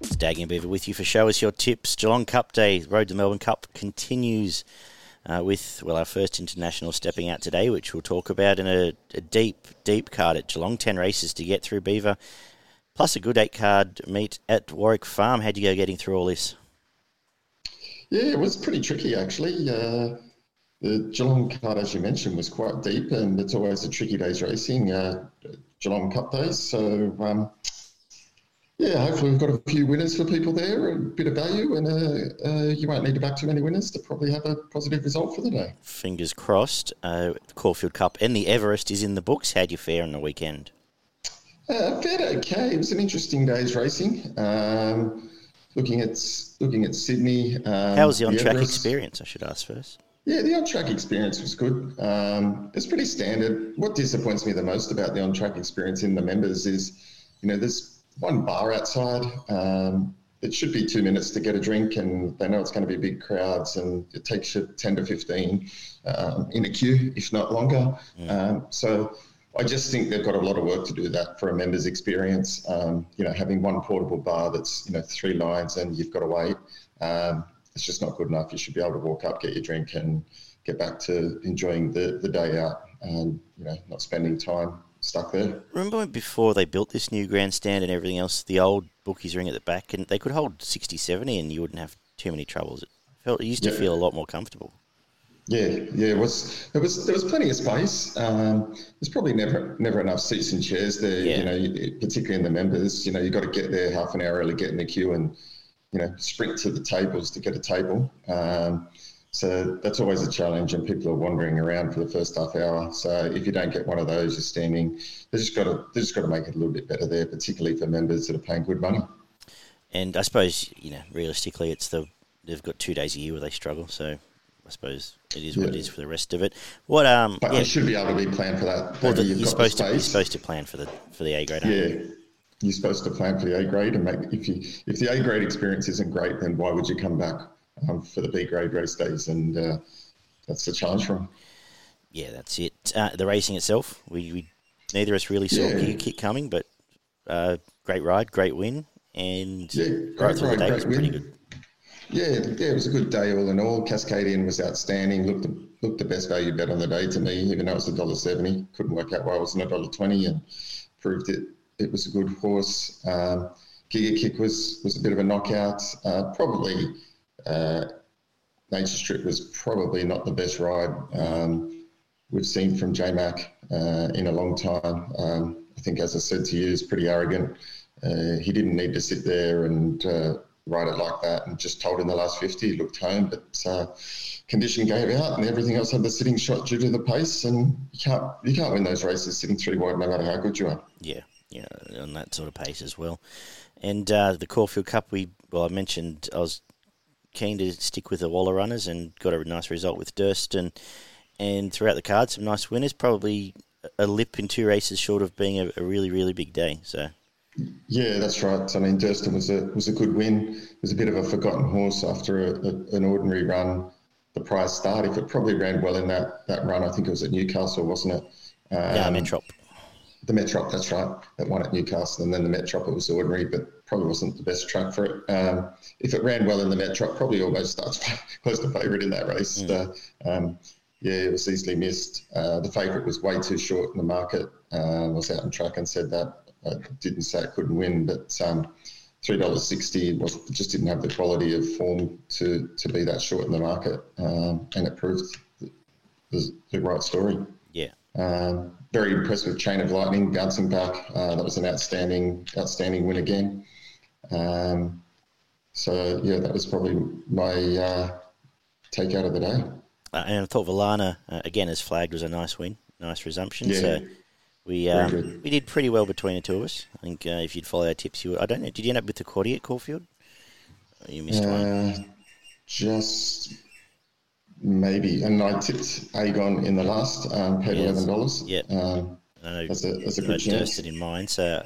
It's Dagging Beaver with you for Show Us Your Tips. Geelong Cup Day, Road to Melbourne Cup continues with, well, our first international stepping out today, which we'll talk about in a deep, deep card at Geelong. 10 races to get through, Beaver, plus a good 8-card meet at Warwick Farm. How'd you go getting through all this? Yeah, it was pretty tricky, actually. The Geelong card, as you mentioned, was quite deep, and it's always a tricky day's racing, Geelong Cup days. So, yeah, hopefully we've got a few winners for people there, a bit of value, and you won't need to back too many winners to probably have a positive result for the day. Fingers crossed. The Caulfield Cup and the Everest is in the books. How'd you fare on the weekend? Fared okay. It was an interesting day's racing. Looking at Sydney. How was the on-track experience, I should ask first? Yeah, the on-track experience was good. It's pretty standard. What disappoints me the most about the on-track experience in the members is, you know, there's one bar outside. It should be 2 minutes to get a drink, and they know it's going to be big crowds, and it takes you 10 to 15 in a queue, if not longer. Yeah. So I just think they've got a lot of work to do that for a member's experience. You know, having one portable bar that's, you know, 3 lines and you've got to wait, it's just not good enough. You should be able to walk up, get your drink, and get back to enjoying the day out and, you know, not spending time stuck there. Remember when before they built this new grandstand and everything else, the old bookies ring at the back, and they could hold 60, 70 and you wouldn't have too many troubles. It used to feel a lot more comfortable. Yeah, there was plenty of space. There's probably never enough seats and chairs there. Yeah. You know, particularly in the members. You know, you got to get there half an hour early, get in the queue, and, you know, sprint to the tables to get a table. So that's always a challenge, and people are wandering around for the first half hour. So if you don't get one of those, you're standing. They just got to make it a little bit better there, particularly for members that are paying good money. And I suppose, you know, realistically, it's they've got 2 days a year where they struggle, so I suppose it is what it is for the rest of it. But you should be able to be planned for that. Well, you're supposed to plan for the A grade. Yeah, you're supposed to plan for the A grade, and if the A grade experience isn't great, then why would you come back for the B grade race days? And that's the challenge for them. Yeah, that's it. The racing itself, we neither of us really saw it coming, but great ride, great win, and great ride, great was pretty win. Good. Yeah, it was a good day all in all. Cascadian was outstanding. Looked the best value bet on the day to me, even though it was $1.70. Couldn't work out why it wasn't $1.20, and proved it was a good horse. Giga Kick was a bit of a knockout. Nature Strip was probably not the best ride we've seen from J-Mac in a long time. I think, as I said to you, he's pretty arrogant. He didn't need to sit there and ride it like that, and just told in the last 50, he looked home, but condition gave out, and everything else had the sitting shot due to the pace, and you can't win those races sitting 3 wide, no matter how good you are. Yeah, on that sort of pace as well. And the Caulfield Cup, I mentioned I was keen to stick with the Waller runners, and got a nice result with Durston, and throughout the card, some nice winners, probably a lip in 2 races short of being a really, really big day, so... Yeah, that's right. I mean, Durston was a good win. It was a bit of a forgotten horse after an ordinary run the prior start. If it probably ran well in that run, I think it was at Newcastle, wasn't it? Metrop. The Metrop, that's right. That won at Newcastle, and then the Metrop, it was ordinary, but probably wasn't the best track for it. If it ran well in the Metrop, probably almost starts close to favourite in that race. Mm. It was easily missed. The favourite was way too short in the market. I was out on track and said that. I didn't say it couldn't win, but $3.60 just didn't have the quality of form to be that short in the market, and it proved the right story. Yeah. Very impressed with Chain of Lightning, bouncing back. That was an outstanding win again. That was probably my takeout of the day. And I thought Valana, again, as flagged, was a nice win, nice resumption. Yeah. So We did pretty well between the two of us. I think if you'd follow our tips, I don't know. Did you end up with the quaddie at Caulfield? Oh, you missed one. Just maybe. And I tipped Aegon in the last, paid $11. Yeah. That's a good chance. Durston in mine. So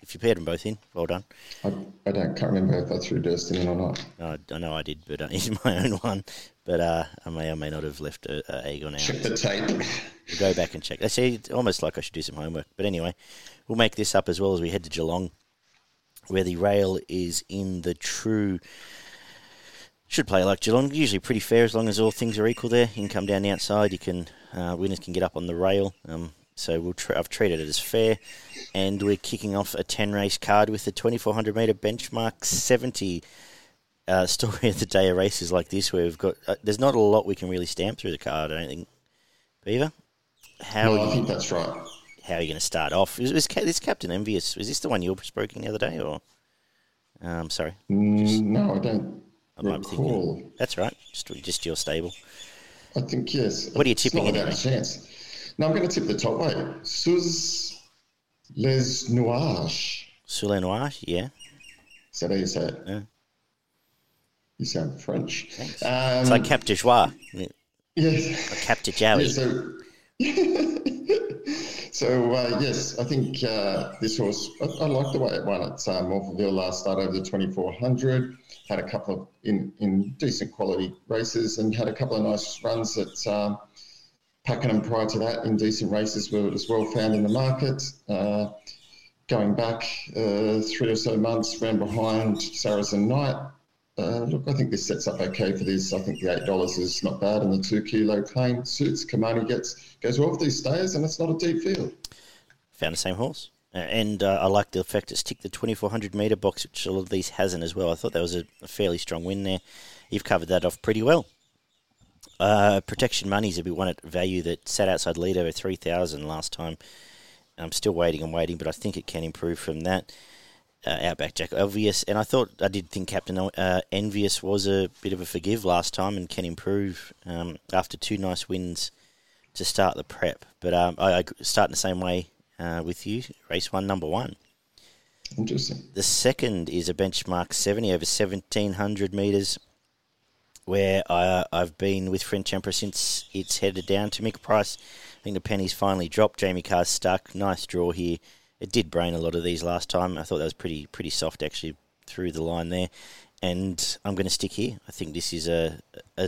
if you paired them both in, well done. I can't remember if I threw Durston in or not. I know I did, but in my own one. But I may or may not have left Aegon out. Check the tape. We'll go back and check. I see, it's almost like I should do some homework. But anyway, we'll make this up as well as we head to Geelong, where the rail is in the true... Should play like Geelong. Usually pretty fair as long as all things are equal there. You can come down the outside. You can winners can get up on the rail. So I've treated it as fair. And we're kicking off a 10-race card with the 2,400-metre benchmark 70. Story of the day of races like this where we've got... there's not a lot we can really stamp through the card, I don't think. Beaver? I think that's right. How are you going to start off? Is Captain Envious? Was this the one you were spoken the other day? Or sorry. No, I don't. Thinking, that's right. Just your stable. I think, yes. What are you tipping in a chance. No, I'm going to tip the top weight. Sous les Noirs. Sous les Noirs, yeah. Is that how you say it? Yeah. You sound French. It's like Cap de Joie. Yes. Or Cap de Joie. Yeah, yes, I think this horse, I like the way it won at Morpheville last start over the 2,400. Had a couple of in decent quality races and had a couple of nice runs at Pakenham prior to that in decent races where it was well found in the market. Going back 3 or so months, ran behind Saracen Knight. Look, I think this sets up okay for this. I think the $8 is not bad, and the 2 kilo claim suits. Kamani goes well for these stays, and it's not a deep field. Found the same horse. And I like the fact it's ticked the 2,400 metre box, which a lot of these hasn't as well. I thought that was a fairly strong win there. You've covered that off pretty well. Protection Money's a bit one at value that sat outside Lido at 3,000 last time. I'm still waiting, but I think it can improve from that. Outback Jack Envious, and I did think Captain Envious was a bit of a forgive last time and can improve after two nice wins to start the prep. But I start in the same way with you, race 1, number 1. Interesting. The second is a benchmark 70 over 1,700 metres, where I've been with French Emperor since it's headed down to Mick Price. I think the penny's finally dropped. Jamie Carr's stuck. Nice draw here. It did brain a lot of these last time. I thought that was pretty soft, actually, through the line there. And I'm going to stick here. I think this is a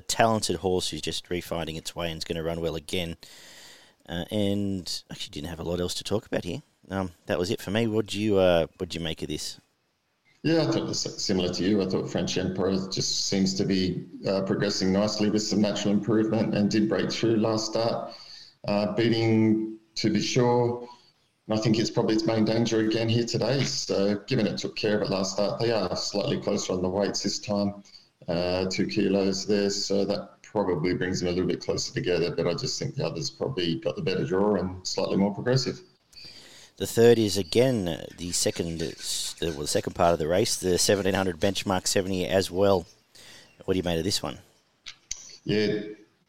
talented horse who's just refinding its way and is going to run well again. And actually didn't have a lot else to talk about here. That was it for me. What did you make of this? Yeah, I thought it was similar to you. I thought French Emperor just seems to be progressing nicely with some natural improvement and did break through last start, beating To Be Sure. And I think it's probably its main danger again here today. So given it took care of it last start, they are slightly closer on the weights this time, 2 kilos there. So that probably brings them a little bit closer together. But I just think the others probably got the better draw and slightly more progressive. The third is, again, the second part of the race, the 1,700 benchmark 70 as well. What do you make of this one? Yeah,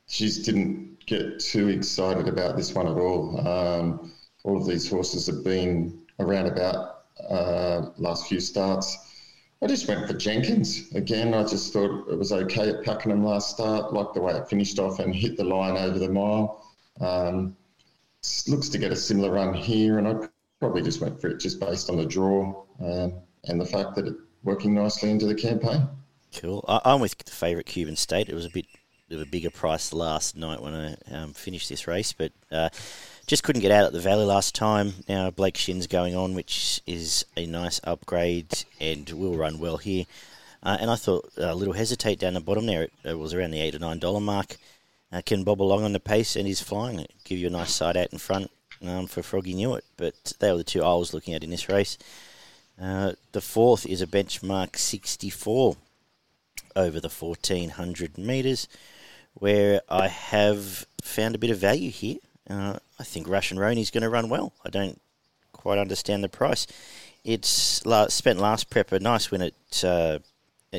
she didn't get too excited about this one at all. All of these horses have been around about last few starts. I just went for Jenkins. Again, I just thought it was okay at Pakenham last start, liked the way it finished off and hit the line over the mile. Looks to get a similar run here, and I probably just went for it just based on the draw and the fact that it's working nicely into the campaign. Cool. I'm with the favourite Cuban State. It was a bit of a bigger price last night when I finished this race, but... just couldn't get out at the Valley last time. Now Blake Shin's going on, which is a nice upgrade and will run well here. And I thought a little hesitate down the bottom there. It was around the $8 or $9 mark. Can bob along on the pace and is flying it. Give you a nice side out in front for Froggy Newitt. But they were the two I was looking at in this race. The fourth is a benchmark 64 over the 1,400 metres, where I have found a bit of value here. I think Russian Rony's going to run well. I don't quite understand the price. It's spent last prep a nice win at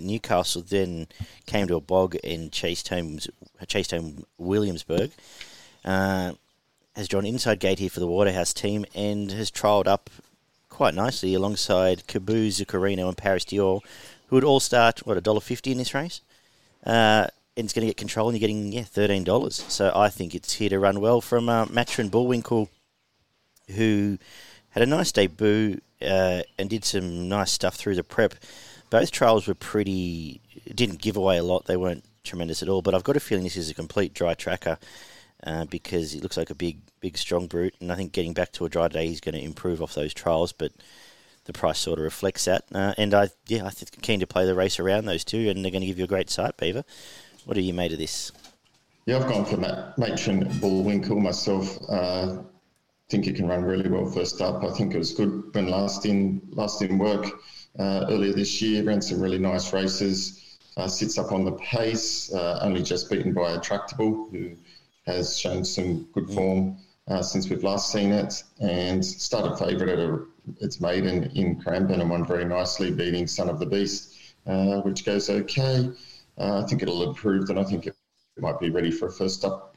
Newcastle, then came to a bog and chased home Williamsburg. Has drawn inside gate here for the Waterhouse team and has trialled up quite nicely alongside Caboo, Zuccarino and Paris Dior, who would all start, $1.50 in this race? And it's going to get control, and you're getting, $13. So I think it's here to run well from Matron Bullwinkle, who had a nice debut and did some nice stuff through the prep. Both trials were didn't give away a lot. They weren't tremendous at all. But I've got a feeling this is a complete dry tracker. because he looks like a big, strong brute. And I think getting back to a dry day, he's going to improve off those trials, but the price sort of reflects that. And I think keen to play the race around those two, and they're going to give you a great sight, Beaver. What have you made of this? Yeah, I've gone for Matron Bullwinkle myself. I think it can run really well first up. I think it was good when last in work earlier this year. Ran some really nice races. Sits up on the pace, only just beaten by a Tractable, who has shown some good form since we've last seen it. And started favourite at its maiden in Cranbourne and won very nicely, beating Son of the Beast, which goes okay. I think it'll improve, and I think it might be ready for a first up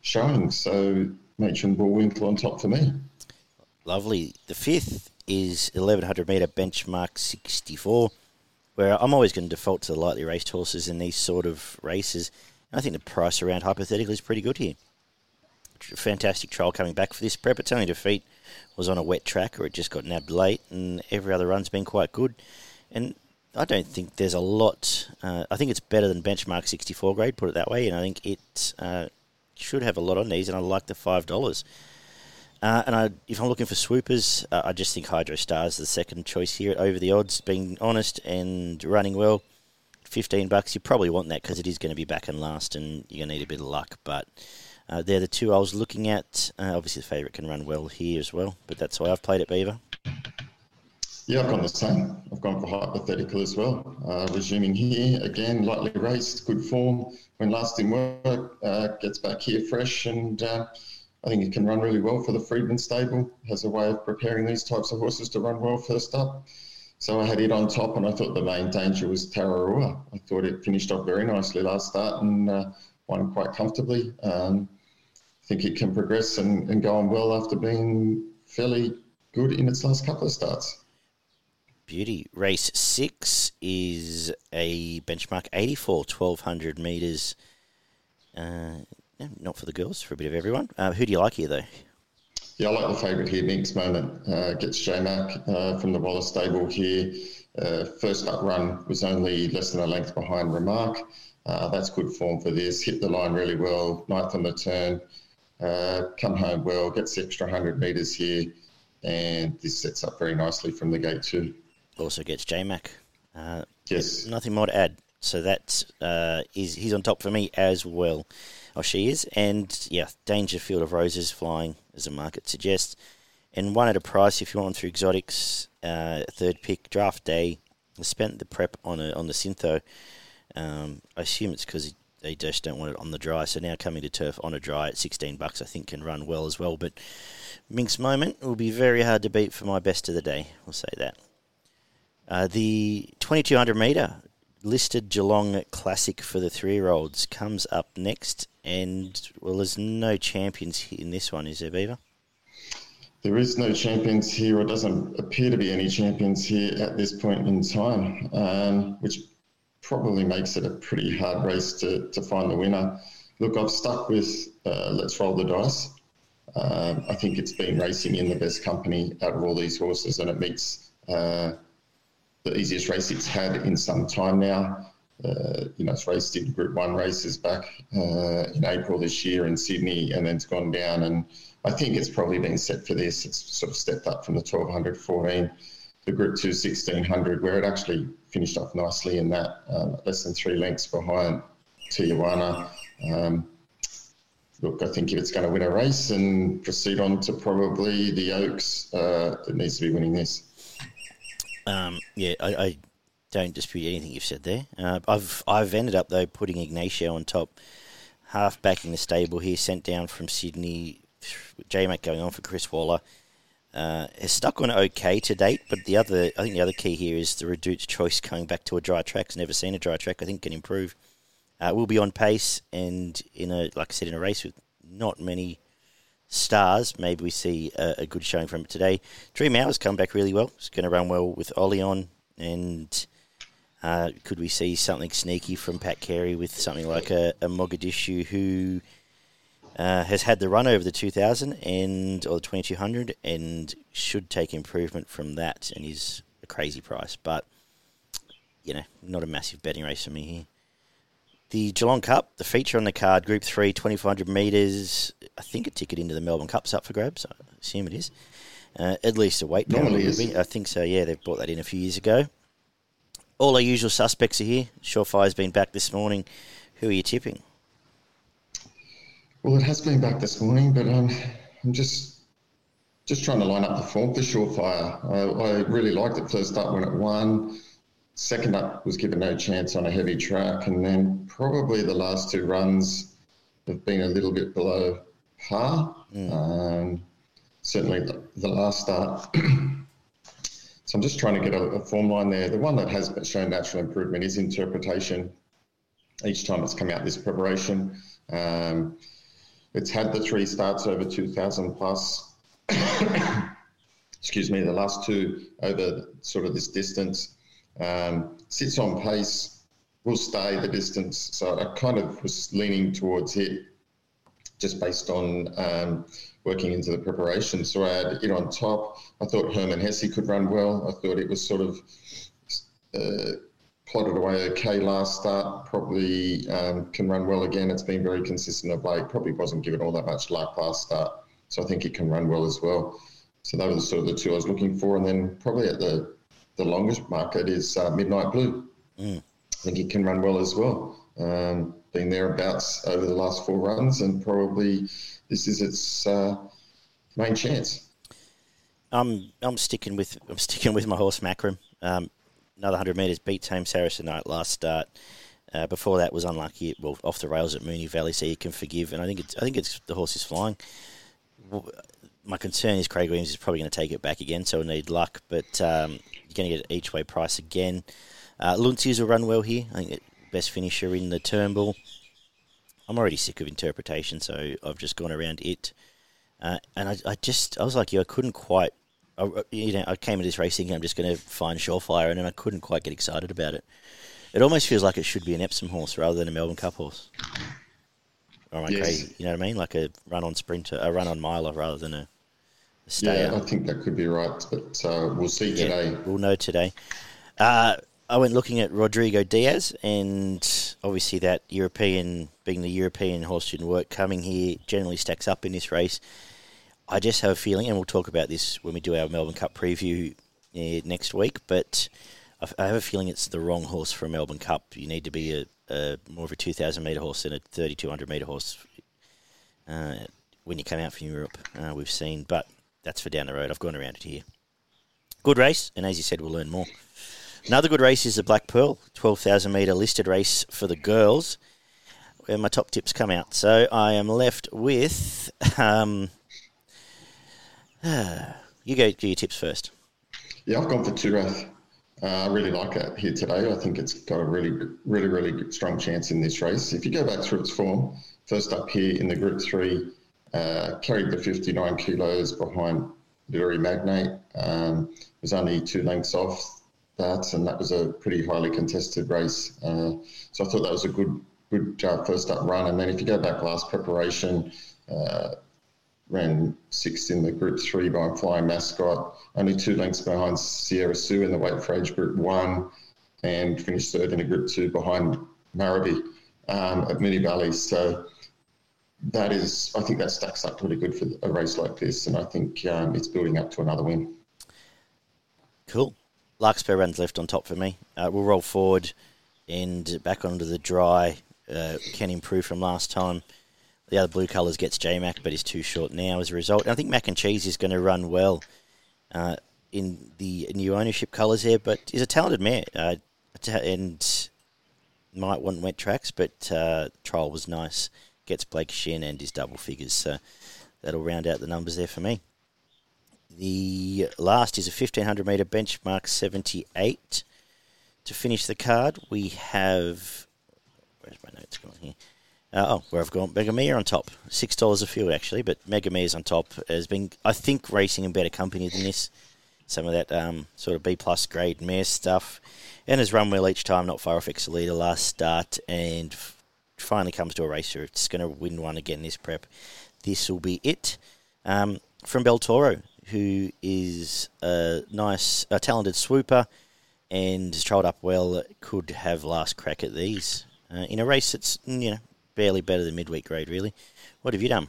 showing. So Matron Bullwinkle on top for me. Lovely. The fifth is 1100 metre benchmark 64, where I'm always going to default to the lightly raced horses in these sort of races. And I think the price around hypothetical is pretty good here. Fantastic trial coming back for this prep. Its only defeat was on a wet track, or it just got nabbed late, and every other run's been quite good. And I don't think there's a lot. I think it's better than benchmark 64 grade, put it that way, and I think it's... should have a lot on these, and I like the $5. If I'm looking for swoopers, I just think Hydro Star's the second choice here, over the odds, being honest and running well. $15, you probably want that because it is going to be back and last, and you're going to need a bit of luck. But they're the two I was looking at. Obviously, the favourite can run well here as well, but that's why I've played it, Beaver. Yeah, I've gone the same. I've gone for hypothetical as well. Resuming here, again, lightly raced, good form. When last in work, gets back here fresh, and I think it can run really well for the Freedman stable. Has a way of preparing these types of horses to run well first up. So I had it on top, and I thought the main danger was Tararua. I thought it finished off very nicely last start and won quite comfortably. I think it can progress and go on well after being fairly good in its last couple of starts. Beauty. Race 6 is a benchmark 84, 1,200 metres. Not for the girls, for a bit of everyone. Who do you like here, though? Yeah, I like the favourite here, Minx Moment. Gets J-Mac from the Wallace stable here. First up run was only less than a length behind Remark. That's good form for this. Hit the line really well. Ninth on the turn. Come home well. Gets the extra 100 metres here. And this sets up very nicely from the gate, too. Also gets J-Mac. Yes. Nothing more to add. So that he's on top for me as well. Oh, she is. And, yeah, Dangerfield of Roses flying, as the market suggests. And one at a price if you want through exotics. Third pick, draft day. I spent the prep on the Syntho. I assume it's because they just don't want it on the dry. So now coming to turf on a dry at $16, I think can run well as well. But Minx Moment will be very hard to beat for my best of the day. We'll say that. The 2200 metre listed Geelong Classic for the 3-year-olds comes up next, and, well, there's no champions in this one, is there, Beaver? There is no champions here, or doesn't appear to be any champions here at this point in time, which probably makes it a pretty hard race to find the winner. Look, I've stuck with Let's Roll the Dice. I think it's been racing in the best company out of all these horses, and it meets... the easiest race it's had in some time now. It's raced in Group 1 races back in April this year in Sydney, and then it's gone down. And I think it's probably been set for this. It's sort of stepped up from the 1200, 14, the Group 2, 1600, where it actually finished off nicely in that, less than 3 lengths behind Tijuana. Look, I think if it's going to win a race and proceed on to probably the Oaks, it needs to be winning this. I don't dispute anything you've said there. I've ended up, though, putting Ignacio on top, half backing the stable here, sent down from Sydney. J-Mac going on for Chris Waller. Has stuck on okay to date, but I think the other key here is the Reduced Choice coming back to a dry track. It's never seen a dry track. I think can improve. Will be on pace, and in a race with not many stars, maybe we see a good showing from it today. Dream Hour's come back really well. It's going to run well with Ollie on, and could we see something sneaky from Pat Carey with something like a Mogadishu, who has had the run over the 2000 or the 2200 and should take improvement from that, and is a crazy price, but not a massive betting race for me here. The Geelong Cup, the feature on the card, Group 3, 2,500 metres. I think a ticket into the Melbourne Cup's up for grabs. I assume it is. At least a weight. Normally is. I think so, yeah. They've brought that in a few years ago. All our usual suspects are here. Surefire's been back this morning. Who are you tipping? Well, it has been back this morning, but I'm just trying to line up the form for Surefire. I really liked it first up when it won. Second up was given no chance on a heavy track, and then probably the last two runs have been a little bit below par. Certainly the last start. So I'm just trying to get a form line there. The one that has shown natural improvement is Interpretation. Each time it's come out this preparation, it's had the three starts over 2,000 plus. Excuse me, the last two over sort of this distance. Sits on pace, will stay the distance. So I kind of was leaning towards it just based on working into the preparation. So I had it on top. I thought Herman Hesse could run well. I thought it was sort of plotted away okay last start, probably can run well again. It's been very consistent of late, probably wasn't given all that much luck last start. So I think it can run well as well. So those were sort of the two I was looking for. And then probably at the longest market is Midnight Blue. I think it can run well as well. Been thereabouts over the last four runs, and probably this is its main chance. I'm sticking with my horse Macram. Another 100 metres, beat Tame Saracen Knight last start. Before that was unlucky, well, off the rails at Moonee Valley, so you can forgive. And I think it's the horse is flying. Well, my concern is Craig Williams is probably going to take it back again, so we'll need luck. But you're going to get an each-way price again. Luntzes will run well here. I think best finisher in the Turnbull. I'm already sick of Interpretation, so I've just gone around it. And I was like you, I couldn't quite... I came into this race thinking I'm just going to find Surefire, and then I couldn't quite get excited about it. It almost feels like it should be an Epsom horse rather than a Melbourne Cup horse. All right, yes. Craig, you know what I mean? Like a run-on sprinter, a run-on miler rather than a... Yeah, I think that could be right, but we'll see today. We'll know today. I went looking at Rodrigo Diaz, and obviously that European, being the European horse didn't work, coming here generally stacks up in this race. I just have a feeling, and we'll talk about this when we do our Melbourne Cup preview next week, but I have a feeling it's the wrong horse for a Melbourne Cup. You need to be a more of a 2,000-metre horse than a 3,200-metre horse when you come out from Europe, we've seen, but... That's for down the road. I've gone around it here. Good race, and as you said, we'll learn more. Another good race is the Black Pearl, 12,000-metre listed race for the girls, where my top tips come out. So I am left with... you go do your tips first. Yeah, I've gone for Turath. I really like it here today. I think it's got a really strong chance in this race. If you go back through its form, first up here in the Group 3... carried the 59 kilos behind Literary Magnate. Was only two lengths off that, and that was a pretty highly contested race. So I thought that was a good first up run. And then if you go back last preparation, ran sixth in the Group 3 by Flying Mascot, only two lengths behind Sierra Sue in the Wait for Age Group 1, and finished third in the Group 2 behind Maraby at Moonee Valley. So... I think that stacks up really good for a race like this, and I think it's building up to another win. Cool. Larkspur runs left on top for me. We'll roll forward and back onto the dry. Can improve from last time. The other blue colours gets J-Mac, but he's too short now as a result. And I think Mac and Cheese is going to run well in the new ownership colours here, but he's a talented mare and might want wet tracks, but trial was nice. Gets Blake Shin and his double figures, so that'll round out the numbers there for me. The last is a 1,500 metre benchmark 78. To finish the card, we have... Where's my notes gone here? Where I've gone. Megamere on top. $6 a field, actually, but Megamere's on top. Has been, I think, racing in better company than this. Some of that sort of B-plus grade mare stuff. And has run well each time, not far off Exalita last start, and... finally comes to a racer. It's going to win one again this prep. This will be it. From Bel Toro, who is a talented swooper and has trialled up well, could have last crack at these. in a race that's, barely better than midweek grade, really. What have you done?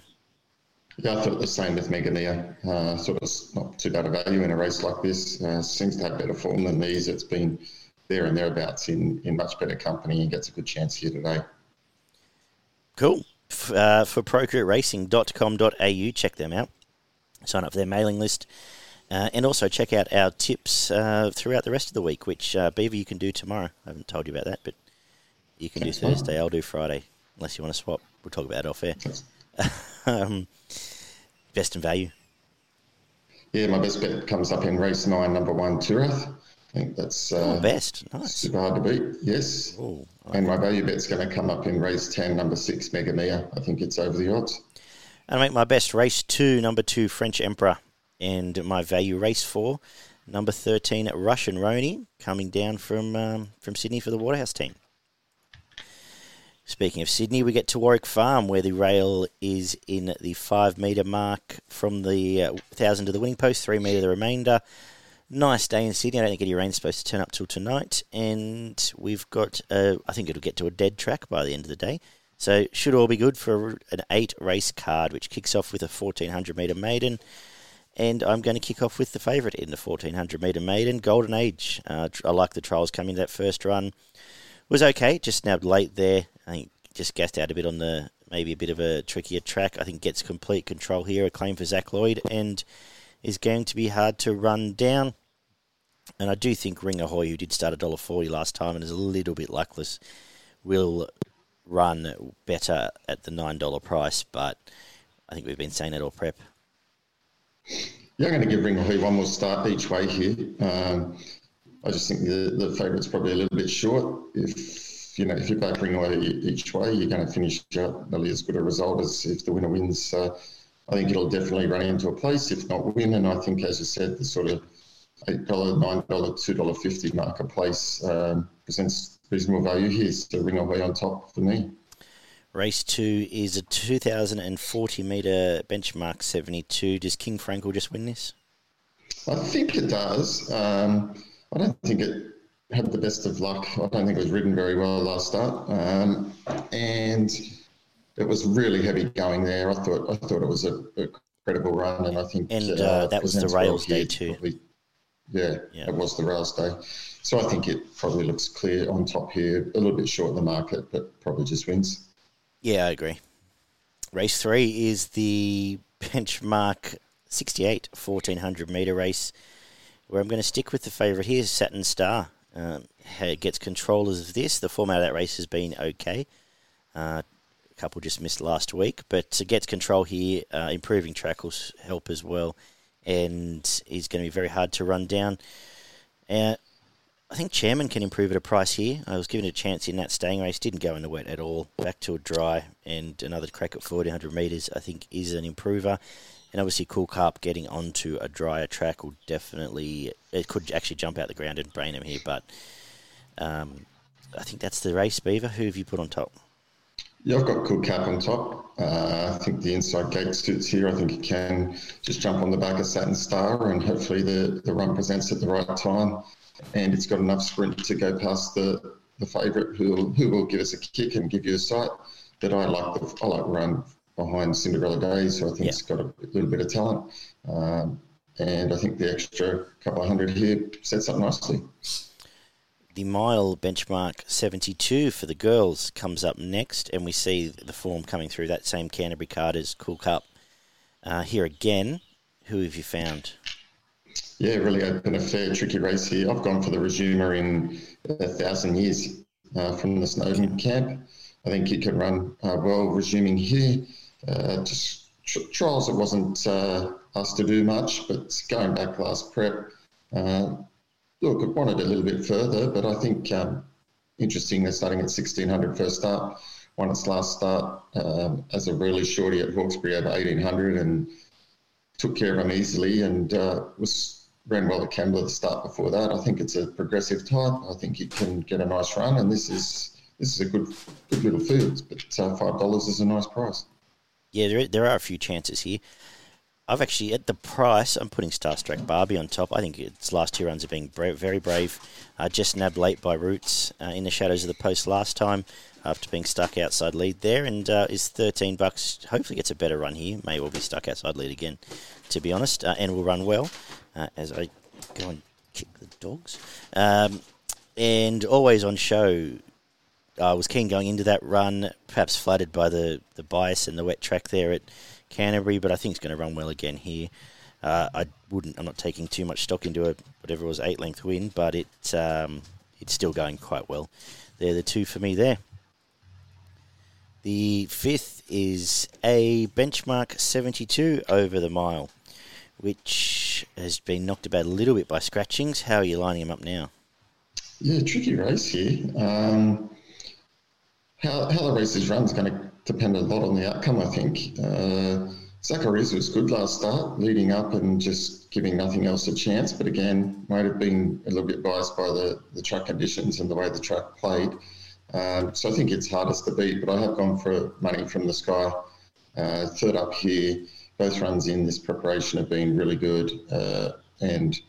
Yeah, I thought the same with Meganea. Sort of not too bad a value in a race like this. Seems to have better form than these. It's been there and thereabouts in much better company and gets a good chance here today. Cool. For procreateracing.com.au, check them out. Sign up for their mailing list. And also check out our tips throughout the rest of the week, which, Beaver, you can do tomorrow. I haven't told you about that, but you can do Thursday. I'll do Friday, unless you want to swap. We'll talk about it off air. Best in value. Yeah, my best bet comes up in race 9, number 1, Turath. I think that's best. Nice. Super hard to beat, yes. Ooh, okay. And my value bet's going to come up in race 10, number 6, Megamia. I think it's over the odds. I make my best race 2, number 2, French Emperor. And my value race 4, number 13, Russian Rony, coming down from Sydney for the Waterhouse team. Speaking of Sydney, we get to Warwick Farm, where the rail is in the 5-metre mark from the 1,000 to the winning post, 3-metre the remainder. Nice day in Sydney. I don't think any rain's supposed to turn up till tonight. And we've got, I think it'll get to a dead track by the end of the day. So should all be good for an 8-race card, which kicks off with a 1,400-metre maiden. And I'm going to kick off with the favourite in the 1,400-metre maiden, Golden Age. I like the trials coming. That first run was okay, just snapped late there. I think just gassed out a bit on the maybe a bit of a trickier track. I think gets complete control here, a claim for Zach Lloyd, and is going to be hard to run down. And I do think Ring Ahoy, who did start $1.40 last time and is a little bit luckless, will run better at the $9 price, but I think we've been saying that all prep. Yeah, I'm going to give Ring Ahoy one more start each way here. I just think the favourite's probably a little bit short. If you back Ring Ahoy each way, you're going to finish up nearly as good a result as if the winner wins. So I think it'll definitely run into a place, if not win. And I think, as you said, the sort of $8, $9, $2.50 marketplace presents reasonable value here. So Ring Ahoy on top for me. Race 2 is a 2,040-metre benchmark 72. Does King Frank will just win this? I think it does. I don't think it had the best of luck. I don't think it was ridden very well last start. And it was really heavy going there. I thought it was a credible run, and I think... And that was the rails day too. Probably, yeah, it was the rails day. So I think it probably looks clear on top here. A little bit short of the market, but probably just wins. Yeah, I agree. Race 3 is the benchmark 68 1,400-metre race, where I'm going to stick with the favourite here, Saturn Star. Gets controllers of this. The format of that race has been okay. A couple just missed last week, but gets control here. Improving track will help as well, and is going to be very hard to run down. I think Chairman can improve at a price here. I was given a chance in that staying race. Didn't go in the wet at all. Back to a dry and another crack at 1,400 metres, I think, is an improver. And obviously, Cool Carp getting onto a drier track will definitely... It could actually jump out the ground and brain him here, but I think that's the race, Beaver. Who have you put on top? Yeah, I've got Cool Carp on top. I think the inside gate suits here. I think he can just jump on the back of Saturn Star, and hopefully the run presents at the right time. And it's got enough sprint to go past the favourite, who will give us a kick and give you a sight. But I like run behind Cinderella Days, so I think it's got a little bit of talent. And I think the extra couple of hundred here sets up nicely. The mile benchmark 72 for the girls comes up next, and we see the form coming through that same Canterbury card as Cool Cup. Here again, who have you found? Yeah, really open, a fair, tricky race here. I've gone for the resumer in 1,000 years from the Snowden camp. I think he could run well resuming here. Trials, it wasn't asked to do much, but going back last prep, look, I wanted a little bit further, but I think interesting, they're starting at 1,600 first start. Won its last start as a really shorty at Hawkesbury over 1,800 and took care of him easily, and ran well at Kembla the start before that. I think it's a progressive type. I think he can get a nice run, and this is a good little field. But $5 is a nice price. Yeah, there are a few chances here. I've actually, at the price, I'm putting Star Strike Barbie on top. I think its last two runs have been very brave. Just nabbed late by Roots in the shadows of the post last time after being stuck outside lead there, and is $13. Hopefully gets a better run here. May well be stuck outside lead again, to be honest, and will run well as I go and kick the dogs. And Always On Show, I was keen going into that run, perhaps flooded by the bias and the wet track there at Canterbury, but I think it's going to run well again here. I'm not taking too much stock into a whatever it was 8-length win, but it's still going quite well. They're the two for me there. The fifth is a Benchmark 72 over the mile, which has been knocked about a little bit by scratchings. How are you lining him up now? Yeah, tricky race here. How the race is run is going to depend a lot on the outcome, I think. Zacharias was good last start, leading up and just giving nothing else a chance, but again, might have been a little bit biased by the track conditions and the way the track played. So I think it's hardest to beat, but I have gone for Money From The Sky. Third up here, both runs in this preparation have been really good, and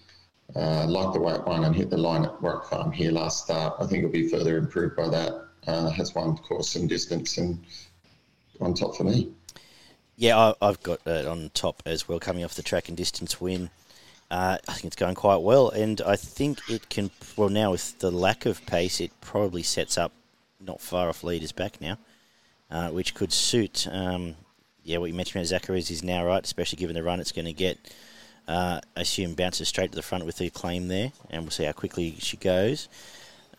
like the way it won and hit the line at Warwick Farm here last start. I think it'll be further improved by that. Has won, of course, some distance and on top for me. Yeah, I've got it on top as well, coming off the track and distance win. I think it's going quite well, and I think it can... Well, now with the lack of pace, it probably sets up not far off leaders back now, which could suit... what you mentioned about Zacharias is now right, especially given the run it's going to get. I assume bounces straight to the front with the claim there, and we'll see how quickly she goes.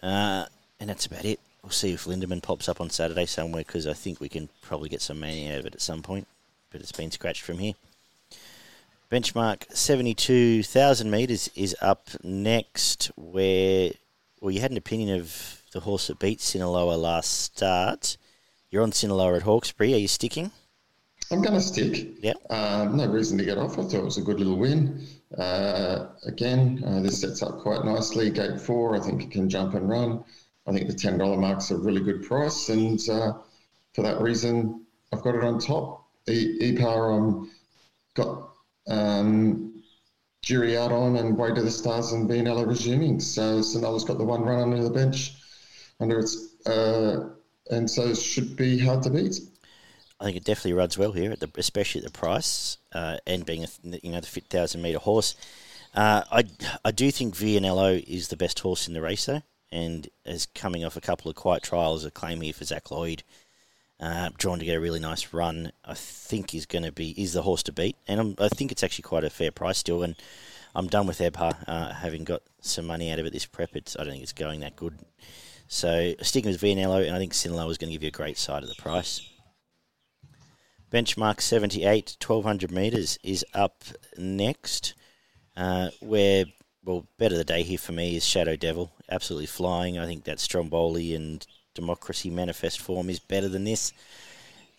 And that's about it. We'll see if Lindemann pops up on Saturday somewhere, because I think we can probably get some money out of it at some point. But it's been scratched from here. Benchmark 72,000 metres is up next, where... Well, you had an opinion of the horse that beat Sinaloa last start. You're on Sinaloa at Hawkesbury. Are you sticking? I'm going to stick. Yeah. No reason to get off. I thought it was a good little win. Again, this sets up quite nicely. Gate 4, I think it can jump and run. I think the $10 mark's a really good price, and for that reason, I've got it on top. E-Power got Jury out on and Way to the Stars and Bienella resuming. So Sinola's got the one run under the bench, under its, and so it should be hard to beat. I think it definitely rides well here, especially at the price, and being the 5,000-metre horse. I do think Vianello is the best horse in the race, though, and is coming off a couple of quiet trials. A claim here for Zach Lloyd, drawn to get a really nice run. I think is the horse to beat, and I think it's actually quite a fair price still. And I'm done with Ebha, having got some money out of it this prep. I don't think it's going that good. So sticking with Vianello, and I think Sinaloa is going to give you a great side at the price. Benchmark 78, 1,200 metres is up next, bet of the day here for me is Shadow Devil, absolutely flying. I think that Stromboli and Democracy Manifest form is better than this.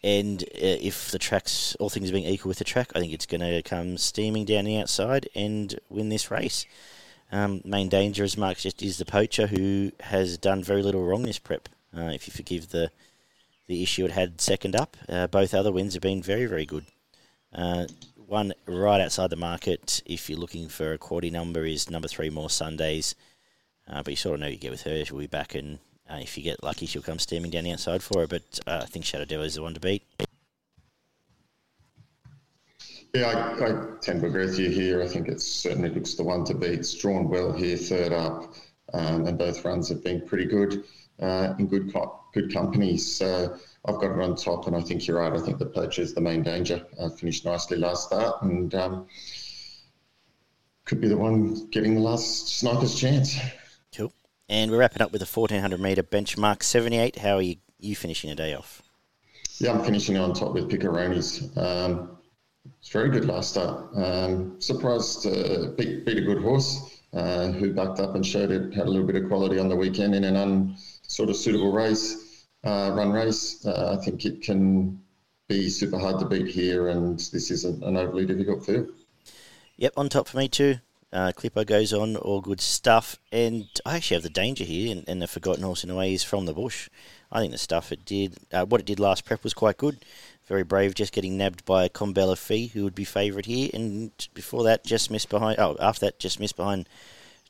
And if the track's, all things being equal with the track, I think it's going to come steaming down the outside and win this race. Main danger, as Mark just is, the poacher, who has done very little wrong this prep, if you forgive the issue it had second up. Both other wins have been very, very good. One right outside the market, if you're looking for a quality number, is number 3 More Sundays. But you sort of know you get with her. She'll be back, and if you get lucky, she'll come steaming down the outside for her. But I think Shadow Devil is the one to beat. Yeah, I tend to agree with you here. I think it certainly looks the one to beat. It's drawn well here, third up, and both runs have been pretty good. In good company, so I've got it on top, and I think you're right. I think the poacher is the main danger. Finished nicely last start, and could be the one getting the last sniper's chance. Cool. And we're wrapping up with a 1,400 metre benchmark 78. How are you finishing a day off? Yeah, I'm finishing on top with Picaronis. It's very good last start. Surprised beat a good horse who backed up and showed it had a little bit of quality on the weekend in an sort of suitable race, run race. I think it can be super hard to beat here, and this isn't an overly difficult field. Yep, on top for me too. Clipper goes on, all good stuff. And I actually have the danger here, and the forgotten horse in a way is From the Bush. I think the stuff it did, what it did last prep was quite good. Very brave, just getting nabbed by Combella Fee, who would be favourite here. And before that, just missed behind. Oh, after that, just missed behind.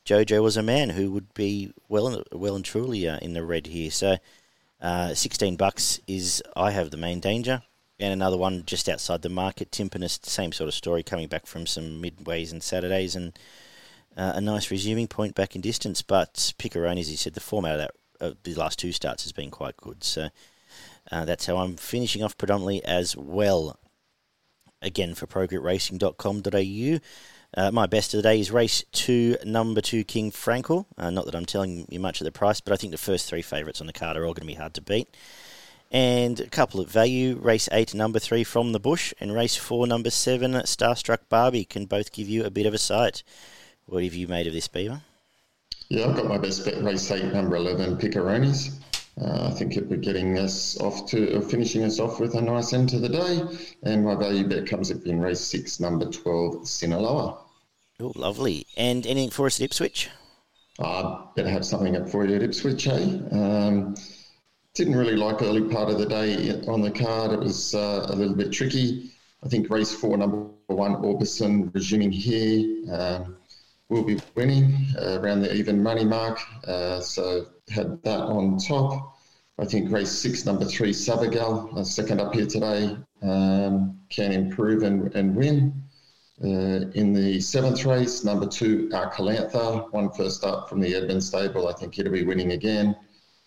Jojo Was a Man, who would be well and truly in the red here. So, $16 is I Have the Main Danger, and another one just outside the market. Timpanist, same sort of story, coming back from some midways and Saturdays, and a nice resuming point back in distance. But Picarone, as he said, the format of that the last two starts has been quite good. So. That's how I'm finishing off predominantly as well. Again, for progritracing.com.au. My best of the day is race 2, number 2, King Frankel. Not that I'm telling you much of the price, but I think the first three favourites on the card are all going to be hard to beat. And a couple at value, race 8, number 3, From the Bush, and race 4, number 7, Starstruck Barbie, can both give you a bit of a sight. What have you made of this, Beaver? Yeah, I've got my best bet, race 8, number 11, Picaronis. I think it'll be getting us off to, or finishing us off with a nice end to the day. And my value bet comes up in race 6, number 12, Sinaloa. Oh, lovely. And anything for us at Ipswich? I'd better have something up for you at Ipswich, eh? Didn't really like early part of the day on the card. It was a little bit tricky. I think race 4, number 1, Orbison, resuming here. Will be winning around the even money mark. So had that on top. I think race 6, number 3, Sabagal, second up here today, can improve and win. In the 7th race, number 2, Arcalantha, one first up from the Edmund stable. I think it'll be winning again.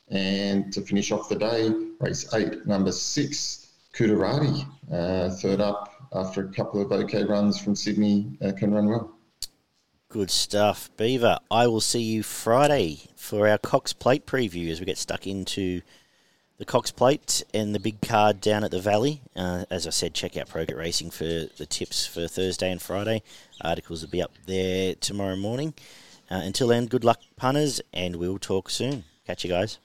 And to finish off the day, race 8, number 6, Kudarati, third up after a couple of okay runs from Sydney, can run well. Good stuff, Beaver. I will see you Friday for our Cox Plate preview as we get stuck into the Cox Plate and the big card down at the Valley. As I said, check out Progrit Racing for the tips for Thursday and Friday. Articles will be up there tomorrow morning. Until then, good luck, punters, and we'll talk soon. Catch you guys.